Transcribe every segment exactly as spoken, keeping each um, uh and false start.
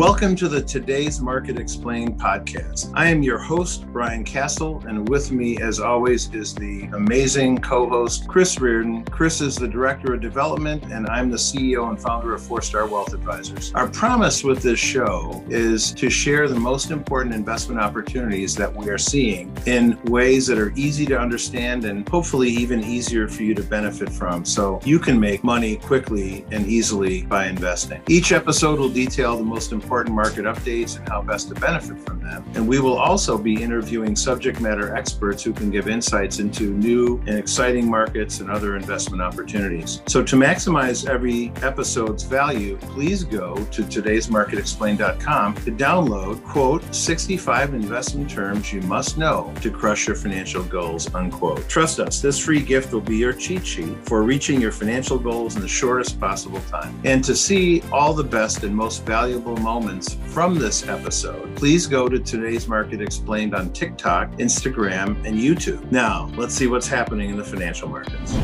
Welcome to the Today's Market Explained podcast. I am your host, Brian Castle, and with me, as always, is the amazing co-host, Chris Reardon. Chris is the Director of Development, and I'm the C E O and founder of Four Star Wealth Advisors. Our promise with this show is to share the most important investment opportunities that we are seeing in ways that are easy to understand and hopefully even easier for you to benefit from, so you can make money quickly and easily by investing. Each episode will detail the most important important market updates and how best to benefit from them. And we will also be interviewing subject matter experts who can give insights into new and exciting markets and other investment opportunities. So to maximize every episode's value, please go to today's market explained dot com to download, quote, sixty-five investment terms you must know to crush your financial goals, unquote. Trust us, this free gift will be your cheat sheet for reaching your financial goals in the shortest possible time. And to see all the best and most valuable moments from this episode, please go to Today's Market Explained on TikTok, Instagram, and YouTube. Now, let's see what's happening in the financial markets.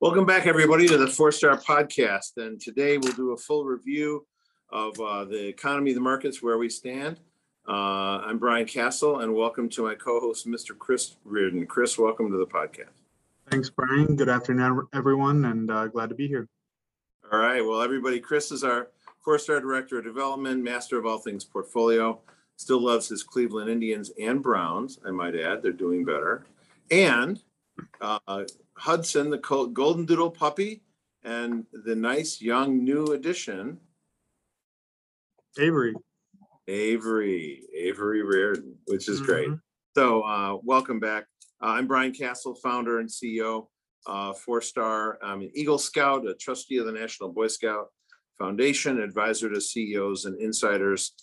Welcome back, everybody, to the Four Star Podcast. And today we'll do a full review of uh, the economy, the markets, where we stand. Uh, I'm Brian Castle, and welcome to my co-host, Mister Chris Reardon. Chris, welcome to the podcast. Thanks, Brian. Good afternoon, everyone, and uh, glad to be here. All right. Well, everybody, Chris is our Four-Star Director of Development, master of all things portfolio, still loves his Cleveland Indians and Browns, I might add. They're doing better. And uh, Hudson, the golden doodle puppy, and the nice, young, new addition. Avery. Avery. Avery Reardon, which is mm-hmm. great. So uh, welcome back. Uh, I'm Brian Castle, founder and C E O, uh, Four-Star. I'm an Eagle Scout, a trustee of the National Boy Scout Foundation, advisor to C E Os and insiders.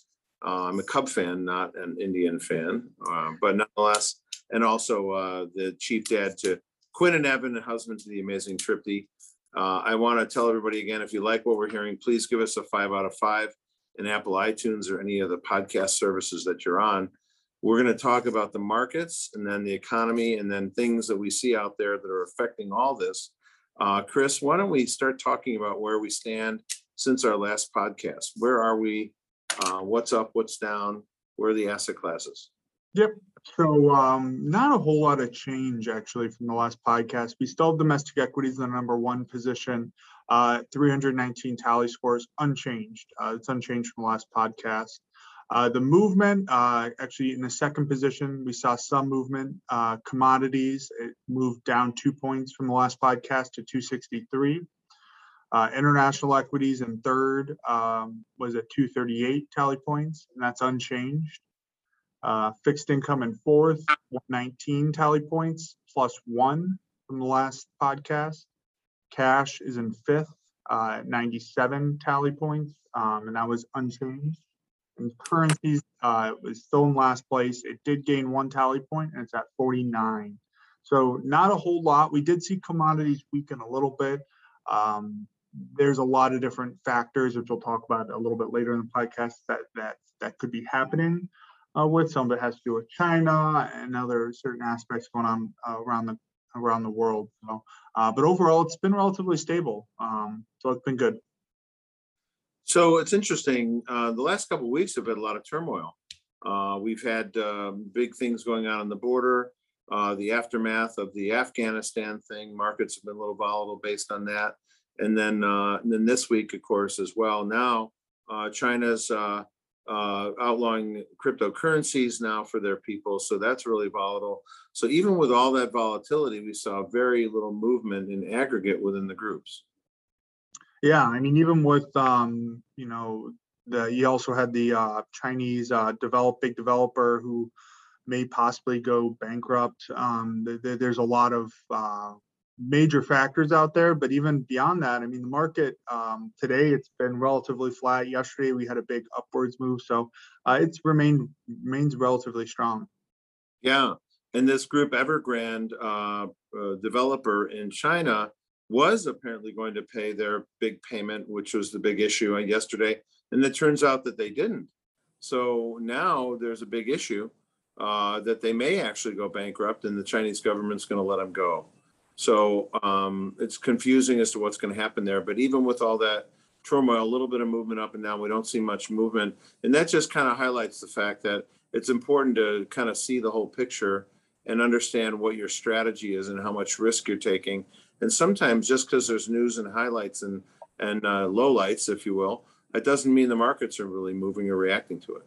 Uh, I'm a Cub fan, not an Indian fan, uh, but nonetheless, and also uh, the chief dad to Quinn and Evan, and husband to the amazing Tripti. Uh, I want to tell everybody again, if you like what we're hearing, please give us a five out of five in Apple iTunes or any of the podcast services that you're on. We're going to talk about the markets and then the economy and then things that we see out there that are affecting all this. Uh, Chris, why don't we start talking about where we stand since our last podcast? Where are we? Uh, what's up? What's down? Where are the asset classes? Yep. So um, not a whole lot of change, actually, from the last podcast. We still have domestic equities in the number one position, uh, three hundred nineteen tally scores, unchanged. Uh, it's unchanged from the last podcast. Uh, the movement, uh, actually, in the second position, we saw some movement. Uh, commodities, it moved down two points from the last podcast to two sixty-three. Uh, international equities in third um, was at two thirty-eight tally points, and that's unchanged. Uh, fixed income in fourth, one nineteen tally points, plus one from the last podcast. Cash is in fifth, uh, ninety-seven tally points, um, and that was unchanged. And currencies uh, was still in last place. It did gain one tally point, and it's at forty-nine. So not a whole lot. We did see commodities weaken a little bit. Um, There's a lot of different factors, which we'll talk about a little bit later in the podcast, that that that could be happening uh, with. Some of it has to do with China and other certain aspects going on uh, around the around the world. So, uh, but overall, it's been relatively stable. Um, so it's been good. So it's interesting. Uh, the last couple of weeks have had a lot of turmoil. Uh, we've had uh, big things going on on the border. Uh, the aftermath of the Afghanistan thing, markets have been a little volatile based on that. And then, uh, and then this week, of course, as well. Now, uh, China's uh, uh, outlawing cryptocurrencies now for their people, so that's really volatile. So even with all that volatility, we saw very little movement in aggregate within the groups. Yeah, I mean, even with um, you know, the you also had the uh, Chinese uh, develop big developer who may possibly go bankrupt. Um, th- th- there's a lot of uh, major factors out there, but even beyond that, I mean, the market um, today, it's been relatively flat. Yesterday, we had a big upwards move, so uh, it's remained remains relatively strong. Yeah, and this group Evergrande uh, uh, developer in China was apparently going to pay their big payment, which was the big issue yesterday, and it turns out that they didn't. So now there's a big issue. Uh, that they may actually go bankrupt, and the Chinese government's going to let them go. So um, it's confusing as to what's going to happen there. But even with all that turmoil, a little bit of movement up and down. We don't see much movement. And that just kind of highlights the fact that it's important to kind of see the whole picture and understand what your strategy is and how much risk you're taking. And sometimes just because there's news and highlights and, and uh, lowlights, if you will, that doesn't mean the markets are really moving or reacting to it.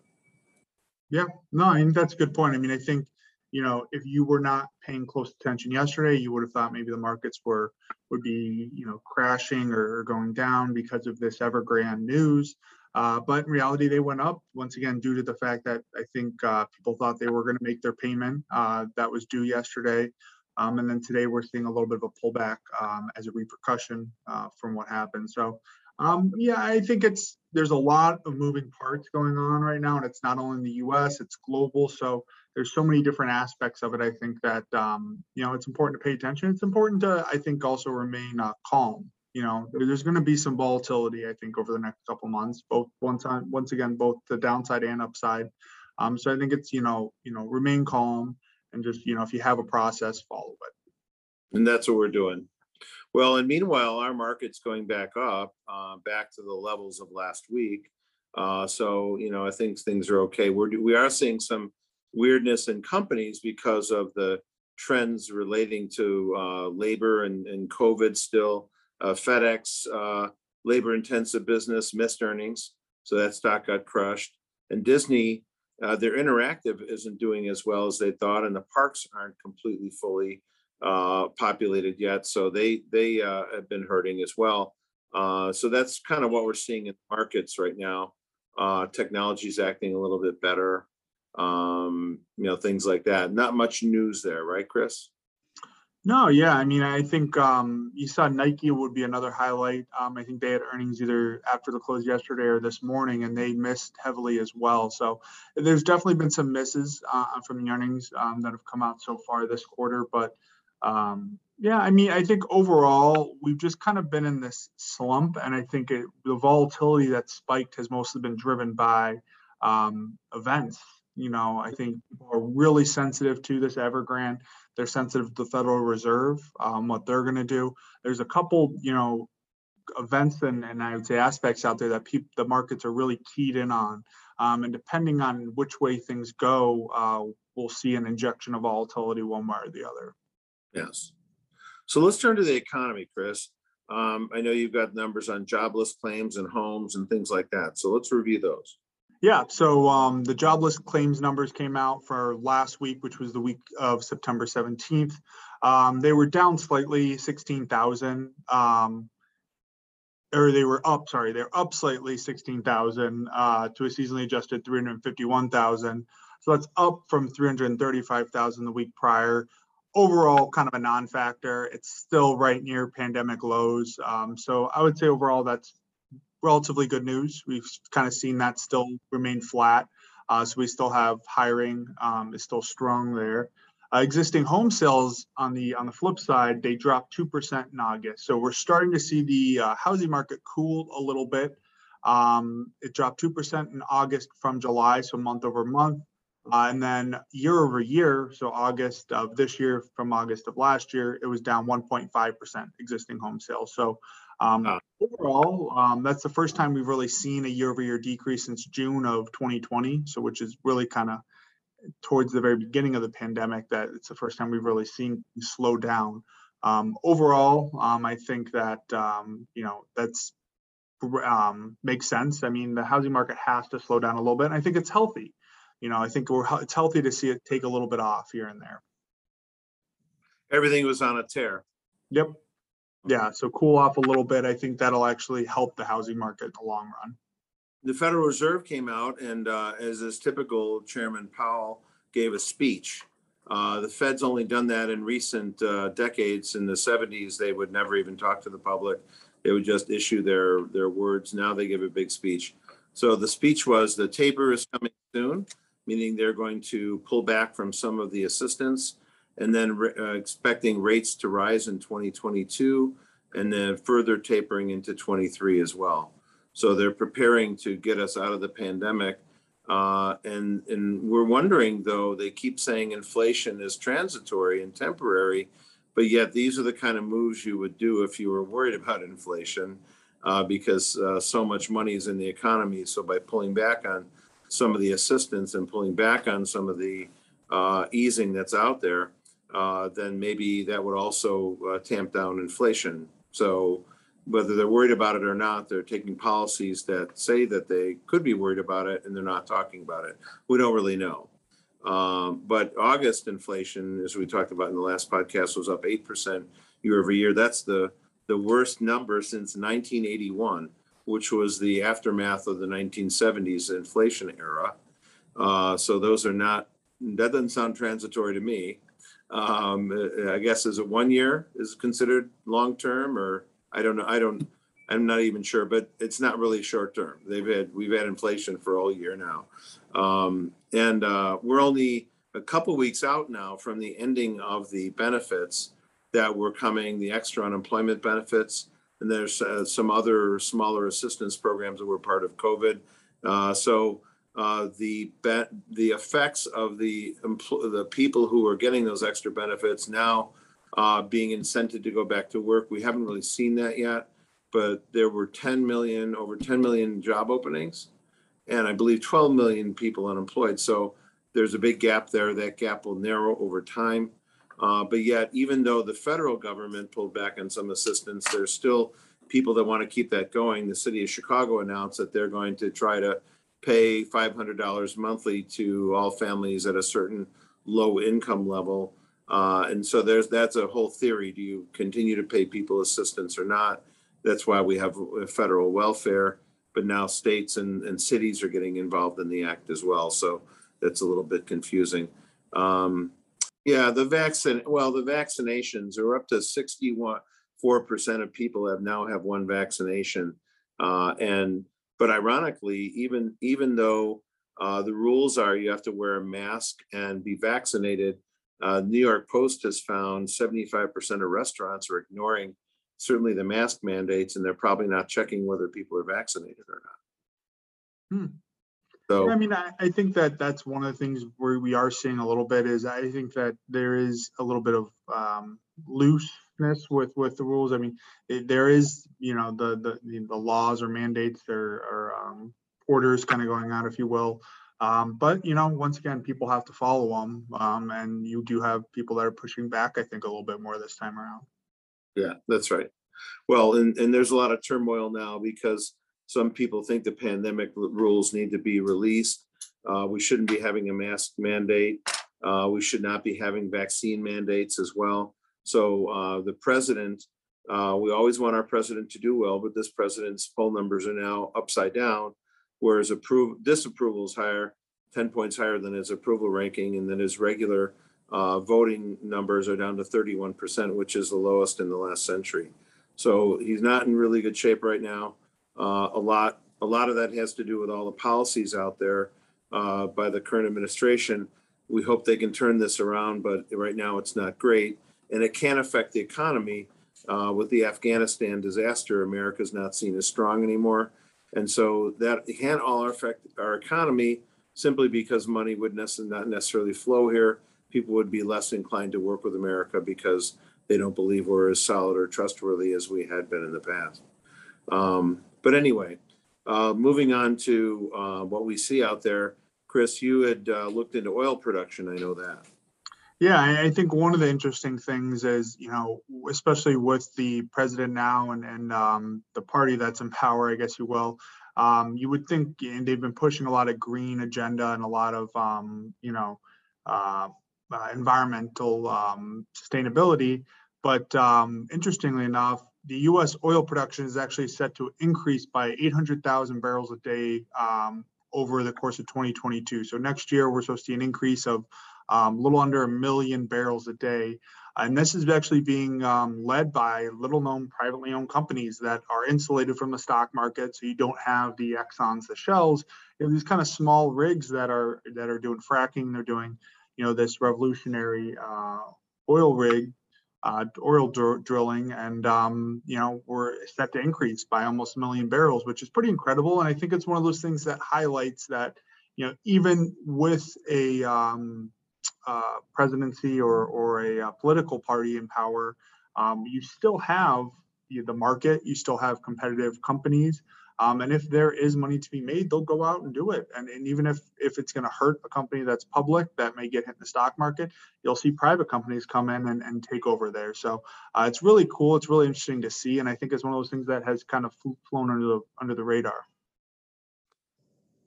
Yeah, no, I mean, that's a good point. I mean, I think, you know, if you were not paying close attention yesterday, you would have thought maybe the markets were would be, you know, crashing or going down because of this Evergrande news. Uh, but in reality, they went up once again due to the fact that I think uh, people thought they were going to make their payment uh, that was due yesterday. Um, and then today we're seeing a little bit of a pullback um, as a repercussion uh, from what happened. So, um, yeah, I think it's there's a lot of moving parts going on right now. And it's not only in the U S, it's global. So there's so many different aspects of it. I think that, um, you know, it's important to pay attention. It's important to, I think, also remain uh, calm. You know, there's going to be some volatility, I think, over the next couple months, both one time, once again, both the downside and upside. Um, so I think it's, you know, you know, remain calm. And just, you know, if you have a process, follow it. And that's what we're doing. Well, and meanwhile, our market's going back up, uh, back to the levels of last week. Uh, so, you know, I think things are okay. We're, we are seeing some weirdness in companies because of the trends relating to uh, labor and, and COVID still. Uh, FedEx, uh, labor-intensive business, missed earnings. So that stock got crushed. And Disney, Uh, their interactive isn't doing as well as they thought, and the parks aren't completely fully uh, populated yet. So they they uh, have been hurting as well. Uh, so that's kind of what we're seeing in markets right now. Uh, technology's acting a little bit better, um, you know, things like that. Not much news there, right, Chris? No, yeah. I mean, I think um, you saw Nike would be another highlight. Um, I think they had earnings either after the close yesterday or this morning, and they missed heavily as well. So there's definitely been some misses uh, from the earnings um, that have come out so far this quarter. But um, yeah, I mean, I think overall, we've just kind of been in this slump. And I think it, the volatility that spiked has mostly been driven by um, events. You know, I think people are really sensitive to this Evergrande. They're sensitive to the Federal Reserve, um, what they're going to do. There's a couple, you know, events and, and I would say aspects out there that people, the markets are really keyed in on. Um, and depending on which way things go, uh, we'll see an injection of volatility one way or the other. Yes. So let's turn to the economy, Chris. Um, I know you've got numbers on jobless claims and homes and things like that. So let's review those. Yeah, so um, the jobless claims numbers came out for last week, which was the week of September seventeenth. Um, they were down slightly, sixteen thousand, um, or they were up, sorry, they're up slightly, sixteen thousand uh, to a seasonally adjusted three hundred fifty-one thousand. So that's up from three hundred thirty-five thousand the week prior. Overall, kind of a non-factor. It's still right near pandemic lows. Um, so I would say overall that's relatively good news. We've kind of seen that still remain flat. Uh, so we still have hiring um, is still strong there. Uh, existing home sales on the on the flip side, they dropped two percent in August. So we're starting to see the uh, housing market cool a little bit. Um, it dropped two percent in August from July, so month over month. Uh, and then year over year, so August of this year from August of last year, it was down one point five percent existing home sales. So um, uh, overall, um, that's the first time we've really seen a year over year decrease since June of twenty twenty. So which is really kind of towards the very beginning of the pandemic that it's the first time we've really seen slow down. Um, overall, um, I think that, um, you know, that's um, makes sense. I mean, the housing market has to slow down a little bit. And I think it's healthy. You know, I think we're, it's healthy to see it take a little bit off here and there. Everything was on a tear. Yep. Yeah. So cool off a little bit. I think that'll actually help the housing market in the long run. The Federal Reserve came out and uh, as is typical, Chairman Powell gave a speech. Uh, the Fed's only done that in recent uh, decades. In the seventies, they would never even talk to the public. They would just issue their, their words. Now they give a big speech. So the speech was the taper is coming soon, meaning they're going to pull back from some of the assistance and then uh, expecting rates to rise in twenty twenty-two and then further tapering into twenty-three as well. So they're preparing to get us out of the pandemic. Uh, and, and we're wondering, though, they keep saying inflation is transitory and temporary, but yet these are the kind of moves you would do if you were worried about inflation. uh, because uh, so much money is in the economy. So by pulling back on some of the assistance and pulling back on some of the uh, easing that's out there, uh, then maybe that would also uh, tamp down inflation. So whether they're worried about it or not, they're taking policies that say that they could be worried about it and they're not talking about it. We don't really know. Um, but August inflation, as we talked about in the last podcast, was up eight percent year over year. That's the, the worst number since nineteen eighty-one, which was the aftermath of the nineteen seventies inflation era. Uh, so those are not, that doesn't sound transitory to me. Um, I guess, is it one year is considered long term, or I don't know. I don't, I'm not even sure, but it's not really short term. They've had, we've had inflation for all year now. Um, and uh, we're only a couple weeks out now from the ending of the benefits that were coming, the extra unemployment benefits. And there's uh, some other smaller assistance programs that were part of COVID. Uh, so uh, the be- the effects of the, empl- the people who are getting those extra benefits now uh, being incented to go back to work, we haven't really seen that yet. But there were ten million, over ten million job openings, and I believe twelve million people unemployed. So there's a big gap there. That gap will narrow over time. Uh, but yet, even though the federal government pulled back on some assistance, there's still people that want to keep that going. The city of Chicago announced that they're going to try to pay five hundred dollars monthly to all families at a certain low income level. Uh, and so there's that's a whole theory. Do you continue to pay people assistance or not? That's why we have federal welfare, but now states and, and cities are getting involved in the act as well. So that's a little bit confusing. Um, yeah, the vaccine, well, the vaccinations are up to sixty-one, four percent of people have now have one vaccination. Uh, and, but ironically, even, even though uh, the rules are you have to wear a mask and be vaccinated, uh, New York Post has found seventy-five percent of restaurants are ignoring certainly the mask mandates, and they're probably not checking whether people are vaccinated or not. Hmm. So, I mean, I, I think that that's one of the things where we are seeing a little bit is I think that there is a little bit of um, looseness with, with the rules. I mean, it, there is, you know, the the, the laws or mandates or um, orders kind of going on, if you will. Um, but, you know, once again, people have to follow them. Um, and you do have people that are pushing back, I think, a little bit more this time around. Yeah, that's right. Well, and, and there's a lot of turmoil now because some people think the pandemic rules need to be released. Uh, we shouldn't be having a mask mandate. Uh, we should not be having vaccine mandates as well. So uh, the president, uh, we always want our president to do well, but this president's poll numbers are now upside down, whereas approve, disapproval is higher, ten points higher than his approval ranking, and then his regular Uh, voting numbers are down to thirty-one percent, which is the lowest in the last century. So he's not in really good shape right now. Uh, a lot, a lot of that has to do with all the policies out there uh, by the current administration. We hope they can turn this around, but right now it's not great, and it can affect the economy. Uh, with the Afghanistan disaster, America's not seen as strong anymore, and so that can all affect our economy simply because money would nece- not necessarily flow here. People would be less inclined to work with America because they don't believe we're as solid or trustworthy as we had been in the past. Um, but anyway, uh, moving on to uh, what we see out there. Chris, you had uh, looked into oil production. I know that. Yeah, I think one of the interesting things is, you know, especially with the president now and, and um, the party that's in power, I guess you will, um, you would think, and they've been pushing a lot of green agenda and a lot of, um, you know, uh, Uh, environmental um, sustainability. But um, interestingly enough, the U S oil production is actually set to increase by eight hundred thousand barrels a day um, over the course of twenty twenty-two. So next year, we're supposed to see an increase of um, a little under a million barrels a day. And this is actually being um, led by little known privately owned companies that are insulated from the stock market. So you don't have the Exxons, the Shells, you know, these kind of small rigs that are that are doing fracking, they're doing you know, this revolutionary uh, oil rig, uh, oil dr- drilling, and, um, you know, we're set to increase by almost a million barrels, which is pretty incredible. And I think it's one of those things that highlights that, you know, even with a um, uh, presidency or, or a uh, political party in power, um, you still have the market, you still have competitive companies. Um, and if there is money to be made, they'll go out and do it. And, and even if, if it's going to hurt a company that's public that may get hit in the stock market, you'll see private companies come in and, and take over there. So uh, it's really cool. It's really interesting to see. And I think it's one of those things that has kind of flown under the, under the radar.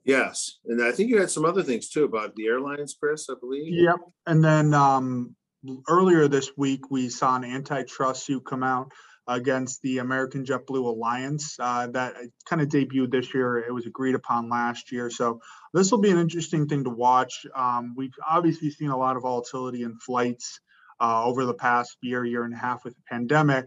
Yes. And I think you had some other things too about the airlines, Chris, I believe. Yep. And then um, earlier this week, we saw an antitrust suit come out against the American JetBlue alliance uh, that kind of debuted this year. It was agreed upon last year. So this will be an interesting thing to watch. Um, we've obviously seen a lot of volatility in flights uh, over the past year, year and a half with the pandemic.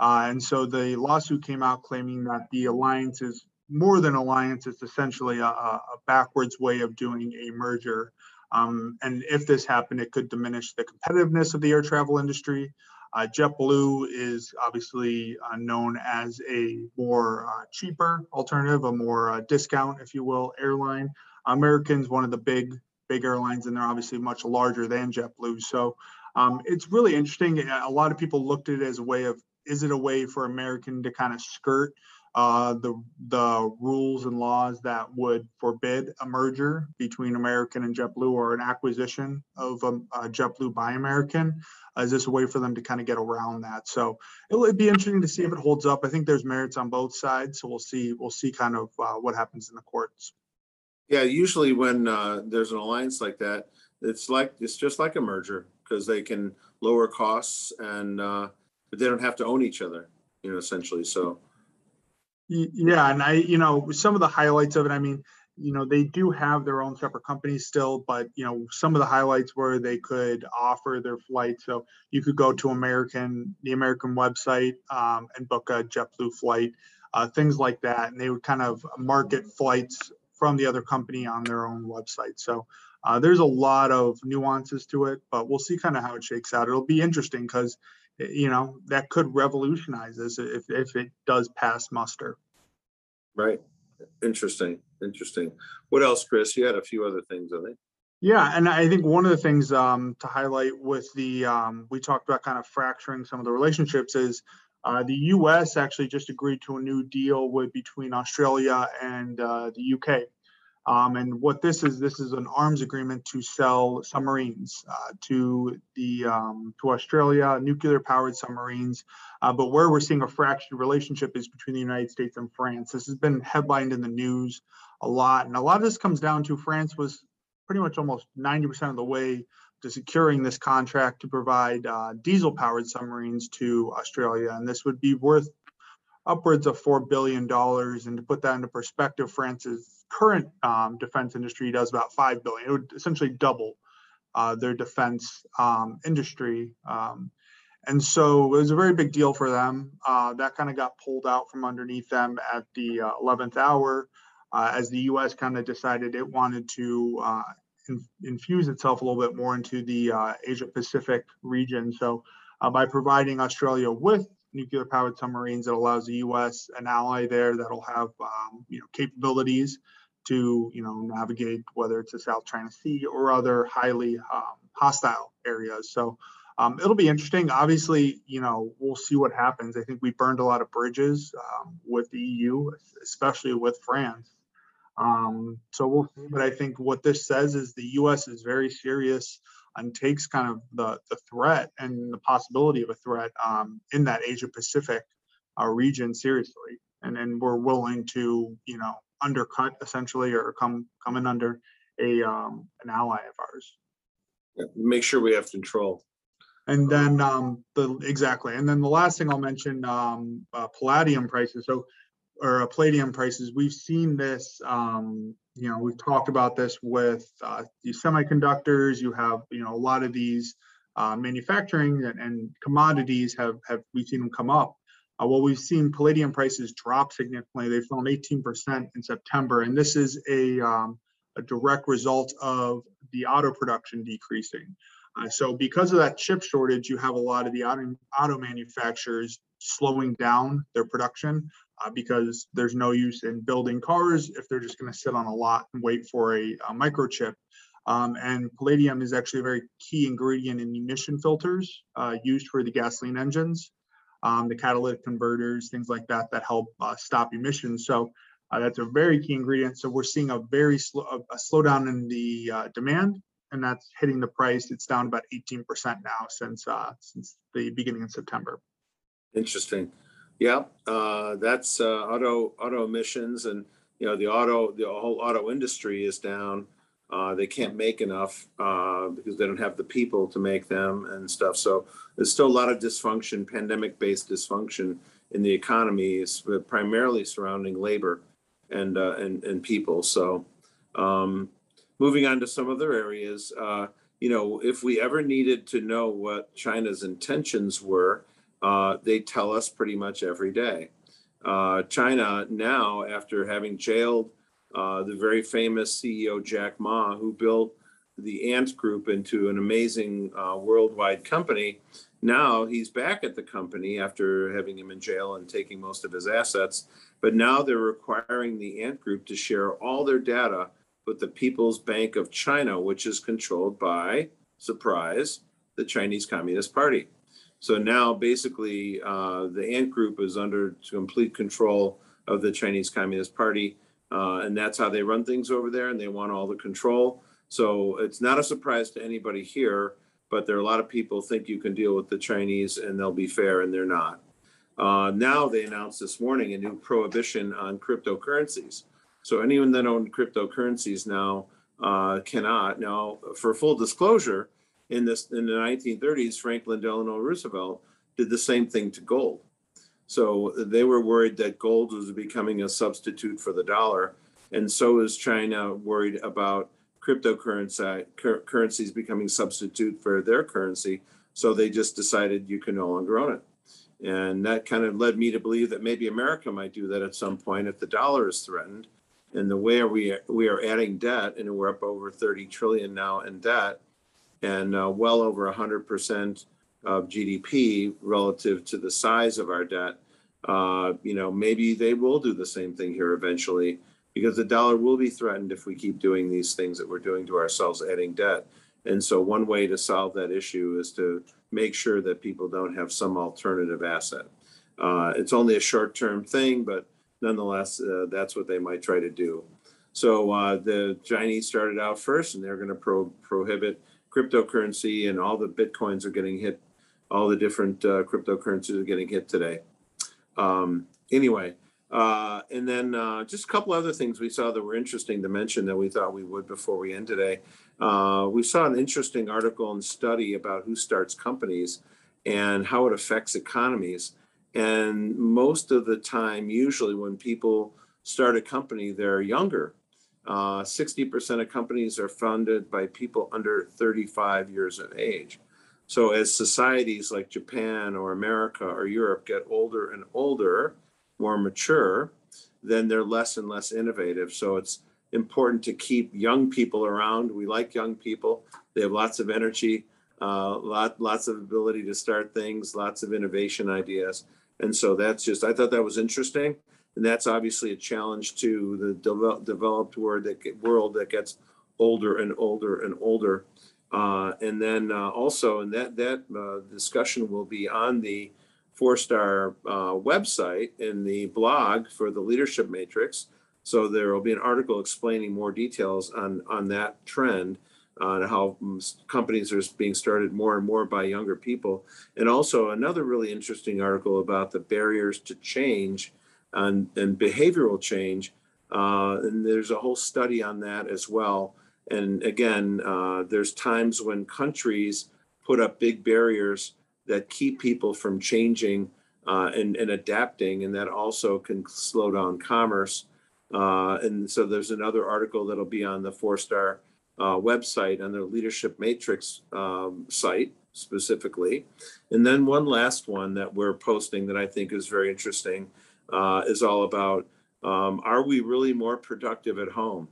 Uh, and so the lawsuit came out claiming that the alliance is more than alliance. It's essentially a, a backwards way of doing a merger. Um, and if this happened, it could diminish the competitiveness of the air travel industry. Uh, JetBlue is obviously uh, known as a more uh, cheaper alternative, a more uh, discount, if you will, airline. American's one of the big, big airlines, and they're obviously much larger than JetBlue. So um, it's really interesting. A lot of people looked at it as a way of, is it a way for American to kind of skirt uh, the, the rules and laws that would forbid a merger between American and JetBlue, or an acquisition of um, uh, JetBlue by American? Is this a way for them to kind of get around that? So it'll be interesting to see if it holds up. I think there's merits on both sides, so we'll see. We'll see kind of uh, what happens in the courts. Yeah, usually when uh, there's an alliance like that, it's like it's just like a merger, because they can lower costs, and uh, but they don't have to own each other, you know, essentially. So yeah, and I, you know, some of the highlights of it, I mean, you know, they do have their own separate companies still, but, you know, some of the highlights were they could offer their flight. So you could go to American, the American website um, and book a JetBlue flight, uh, things like that. And they would kind of market flights from the other company on their own website. So uh, there's a lot of nuances to it, but we'll see kind of how it shakes out. It'll be interesting because, you know, that could revolutionize this if, if it does pass muster. Right. Interesting. Interesting. What else, Chris? You had a few other things, I think. Yeah, and I think one of the things um, to highlight with the, um, we talked about kind of fracturing some of the relationships, is uh, the U S actually just agreed to a new deal with between Australia and uh, the U K. Um, and what this is, this is an arms agreement to sell submarines uh, to the um, to Australia, nuclear-powered submarines. Uh, but where we're seeing a fractured relationship is between the United States and France. This has been headlined in the news a lot, and a lot of this comes down to France was pretty much almost ninety percent of the way to securing this contract to provide uh, diesel-powered submarines to Australia, and this would be worth upwards of four billion dollars. And to put that into perspective, France's current um, defense industry does about five billion dollars. It would essentially double uh, their defense um, industry. Um, and so it was a very big deal for them. Uh, that kind of got pulled out from underneath them at the uh, eleventh hour uh, as the U S kind of decided it wanted to uh, in- infuse itself a little bit more into the uh, Asia Pacific region. So uh, by providing Australia with nuclear-powered submarines, that allows the U S an ally there that'll have um, you know, capabilities to, you know, navigate whether it's the South China Sea or other highly um, hostile areas. So um, it'll be interesting. Obviously, you know, we'll see what happens. I think we burned a lot of bridges um, with the E U, especially with France. Um, so we'll see. But I think what this says is the U S is very serious and takes kind of the, the threat and the possibility of a threat um, in that Asia Pacific uh, region seriously. And then we're willing to, you know, undercut essentially, or come, come in under a um, an ally of ours. Yeah, make sure we have control. And then um, the exactly. And then the last thing I'll mention, um, uh, palladium prices. So, or uh, palladium prices, we've seen this, um, you know, we've talked about this with uh, the semiconductors. You have, you know, a lot of these uh, manufacturing and, and commodities have, have, we've seen them come up. Uh, well, we've seen palladium prices drop significantly. They've fallen eighteen percent in September. And this is a, um, a direct result of the auto production decreasing. Uh, so because of that chip shortage, you have a lot of the auto, auto manufacturers slowing down their production. Uh, because there's no use in building cars if they're just going to sit on a lot and wait for a, a microchip. Um, and palladium is actually a very key ingredient in emission filters uh, used for the gasoline engines. um, the catalytic converters, things like that, that help uh, stop emissions. So uh, that's a very key ingredient. So we're seeing a very slow, a, a slowdown in the uh, demand, and that's hitting the price. It's down about eighteen percent now since uh, since the beginning of September. Interesting. Yeah, uh, that's uh, auto auto emissions, and you know the auto the whole auto industry is down. Uh, they can't make enough uh, because they don't have the people to make them and stuff. So there's still a lot of dysfunction, pandemic-based dysfunction in the economy, is primarily surrounding labor and uh, and and people. So um, moving on to some other areas, uh, you know, if we ever needed to know what China's intentions were, uh, they tell us pretty much every day. Uh, China now, after having jailed Uh, the very famous C E O Jack Ma, who built the Ant Group into an amazing uh, worldwide company. Now he's back at the company after having him in jail and taking most of his assets. But now they're requiring the Ant Group to share all their data with the People's Bank of China, which is controlled by, surprise, the Chinese Communist Party. So now basically uh, the Ant Group is under complete control of the Chinese Communist Party. Uh, and that's how they run things over there, and they want all the control. So it's not a surprise to anybody here, but there are a lot of people think you can deal with the Chinese and they'll be fair, and they're not. Uh, now they announced this morning a new prohibition on cryptocurrencies. So anyone that owned cryptocurrencies now uh, cannot. Now, for full disclosure, in this in the nineteen thirties, Franklin Delano Roosevelt did the same thing to gold. So they were worried that gold was becoming a substitute for the dollar. And so is China worried about cryptocurrency currencies becoming substitute for their currency. So they just decided you can no longer own it. And that kind of led me to believe that maybe America might do that at some point if the dollar is threatened. And the way we we are adding debt, and we're up over thirty trillion now in debt, and uh, well over one hundred percent of G D P relative to the size of our debt, uh, you know, maybe they will do the same thing here eventually, because the dollar will be threatened if we keep doing these things that we're doing to ourselves, adding debt. And so one way to solve that issue is to make sure that people don't have some alternative asset. Uh, it's only a short-term thing, but nonetheless, uh, that's what they might try to do. So uh, the Chinese started out first, and they're going to pro prohibit cryptocurrency, and all the Bitcoins are getting hit. All the different uh, cryptocurrencies are getting hit today. Um, anyway, uh, and then uh, just a couple other things we saw that were interesting to mention that we thought we would before we end today. Uh, we saw an interesting article and study about who starts companies and how it affects economies. And most of the time, usually when people start a company, they're younger. Uh, sixty percent of companies are founded by people under thirty-five years of age. So as societies like Japan or America or Europe get older and older, more mature, then they're less and less innovative. So it's important to keep young people around. We like young people. They have lots of energy, uh, lot, lots of ability to start things, lots of innovation ideas. And so that's just, I thought that was interesting. And that's obviously a challenge to the de- developed world that, get, world that gets older and older and older. Uh, and then uh, also, and that, that uh, discussion will be on the Four Star uh, website and the blog for the Leadership Matrix. So there will be an article explaining more details on, on that trend, on uh, how companies are being started more and more by younger people. And also another really interesting article about the barriers to change and, and behavioral change. Uh, and there's a whole study on that as well. And again, uh, there's times when countries put up big barriers that keep people from changing uh, and, and adapting, and that also can slow down commerce. Uh, and so there's another article that'll be on the Four Star uh, website, on their Leadership Matrix um, site specifically. And then one last one that we're posting that I think is very interesting uh, is all about, um, are we really more productive at home?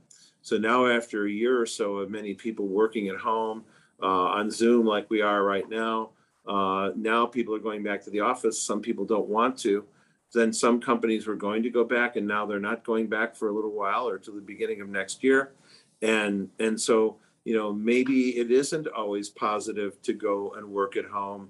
So now after a year or so of many people working at home uh, on Zoom like we are right now, uh, now people are going back to the office. Some people don't want to. Then some companies were going to go back, and now they're not going back for a little while, or to the beginning of next year. And, and so, you know, maybe it isn't always positive to go and work at home.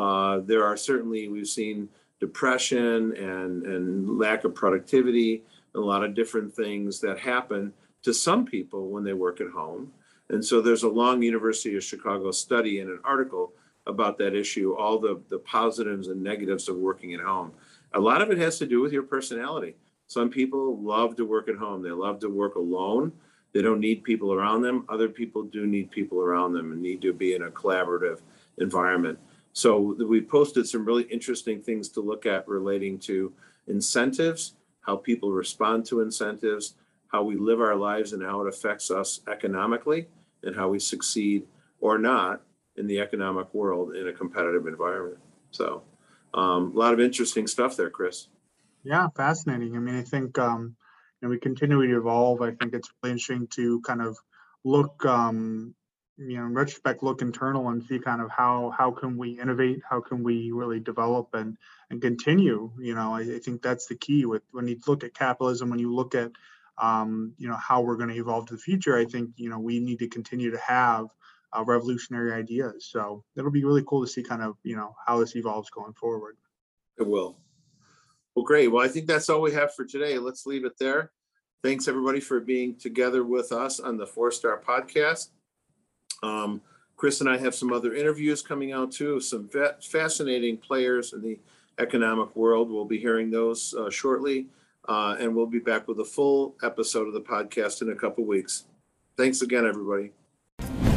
Uh, there are certainly, we've seen depression and, and lack of productivity, a lot of different things that happen to some people when they work at home. And so there's a long University of Chicago study and an article about that issue, all the, the positives and negatives of working at home. A lot of it has to do with your personality. Some people love to work at home. They love to work alone. They don't need people around them. Other people do need people around them and need to be in a collaborative environment. So we posted some really interesting things to look at relating to incentives, how people respond to incentives, how we live our lives and how it affects us economically, and how we succeed or not in the economic world in a competitive environment. So um, a lot of interesting stuff there, Chris. Yeah, fascinating. I mean, I think, um, and we continue to evolve. I think it's really interesting to kind of look, um, you know, in retrospect, look internal and see kind of how how can we innovate, how can we really develop and and continue. You know, I, I think that's the key with when you look at capitalism, when you look at, um, you know, how we're going to evolve to the future. I think, you know, we need to continue to have uh, revolutionary ideas. So it'll be really cool to see kind of, you know, how this evolves going forward. It will. Well, great. Well, I think that's all we have for today. Let's leave it there. Thanks, everybody, for being together with us on the Four Star Podcast. Um, Chris and I have some other interviews coming out, too, some fascinating players in the economic world. We'll be hearing those uh, shortly, uh, and we'll be back with a full episode of the podcast in a couple weeks. Thanks again, everybody.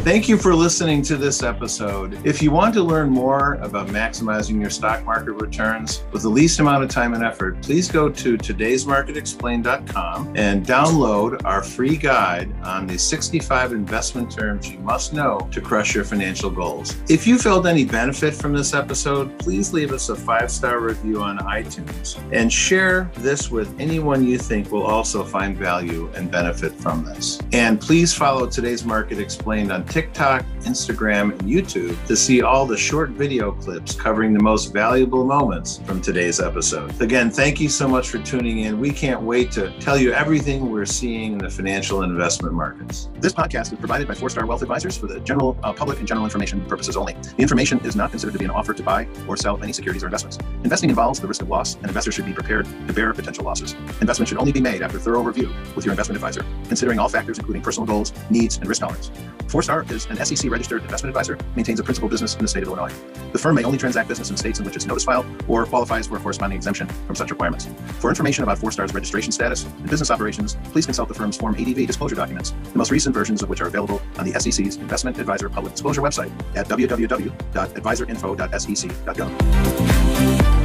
Thank you for listening to this episode. If you want to learn more about maximizing your stock market returns with the least amount of time and effort, please go to todays market explained dot com and download our free guide on the sixty-five investment terms you must know to crush your financial goals. If you felt any benefit from this episode, please leave us a five-star review on iTunes and share this with anyone you think will also find value and benefit from this. And please follow Today's Market Explained on TikTok, Instagram, and YouTube to see all the short video clips covering the most valuable moments from today's episode. Again, thank you so much for tuning in. We can't wait to tell you everything we're seeing in the financial and investment markets. This podcast is provided by Four Star Wealth Advisors for the general uh, public and general information purposes only. The information is not considered to be an offer to buy or sell any securities or investments. Investing involves the risk of loss, and investors should be prepared to bear potential losses. Investment should only be made after thorough review with your investment advisor, considering all factors including personal goals, needs, and risk tolerance. Four Star is an S E C-registered investment advisor, maintains a principal business in the state of Illinois. The firm may only transact business in states in which its notice filed or qualifies for a corresponding exemption from such requirements. For information about Four Star's registration status and business operations, please consult the firm's Form A D V disclosure documents, the most recent versions of which are available on the S E C's Investment Advisor Public Disclosure website at w w w dot advisor info dot s e c dot gov.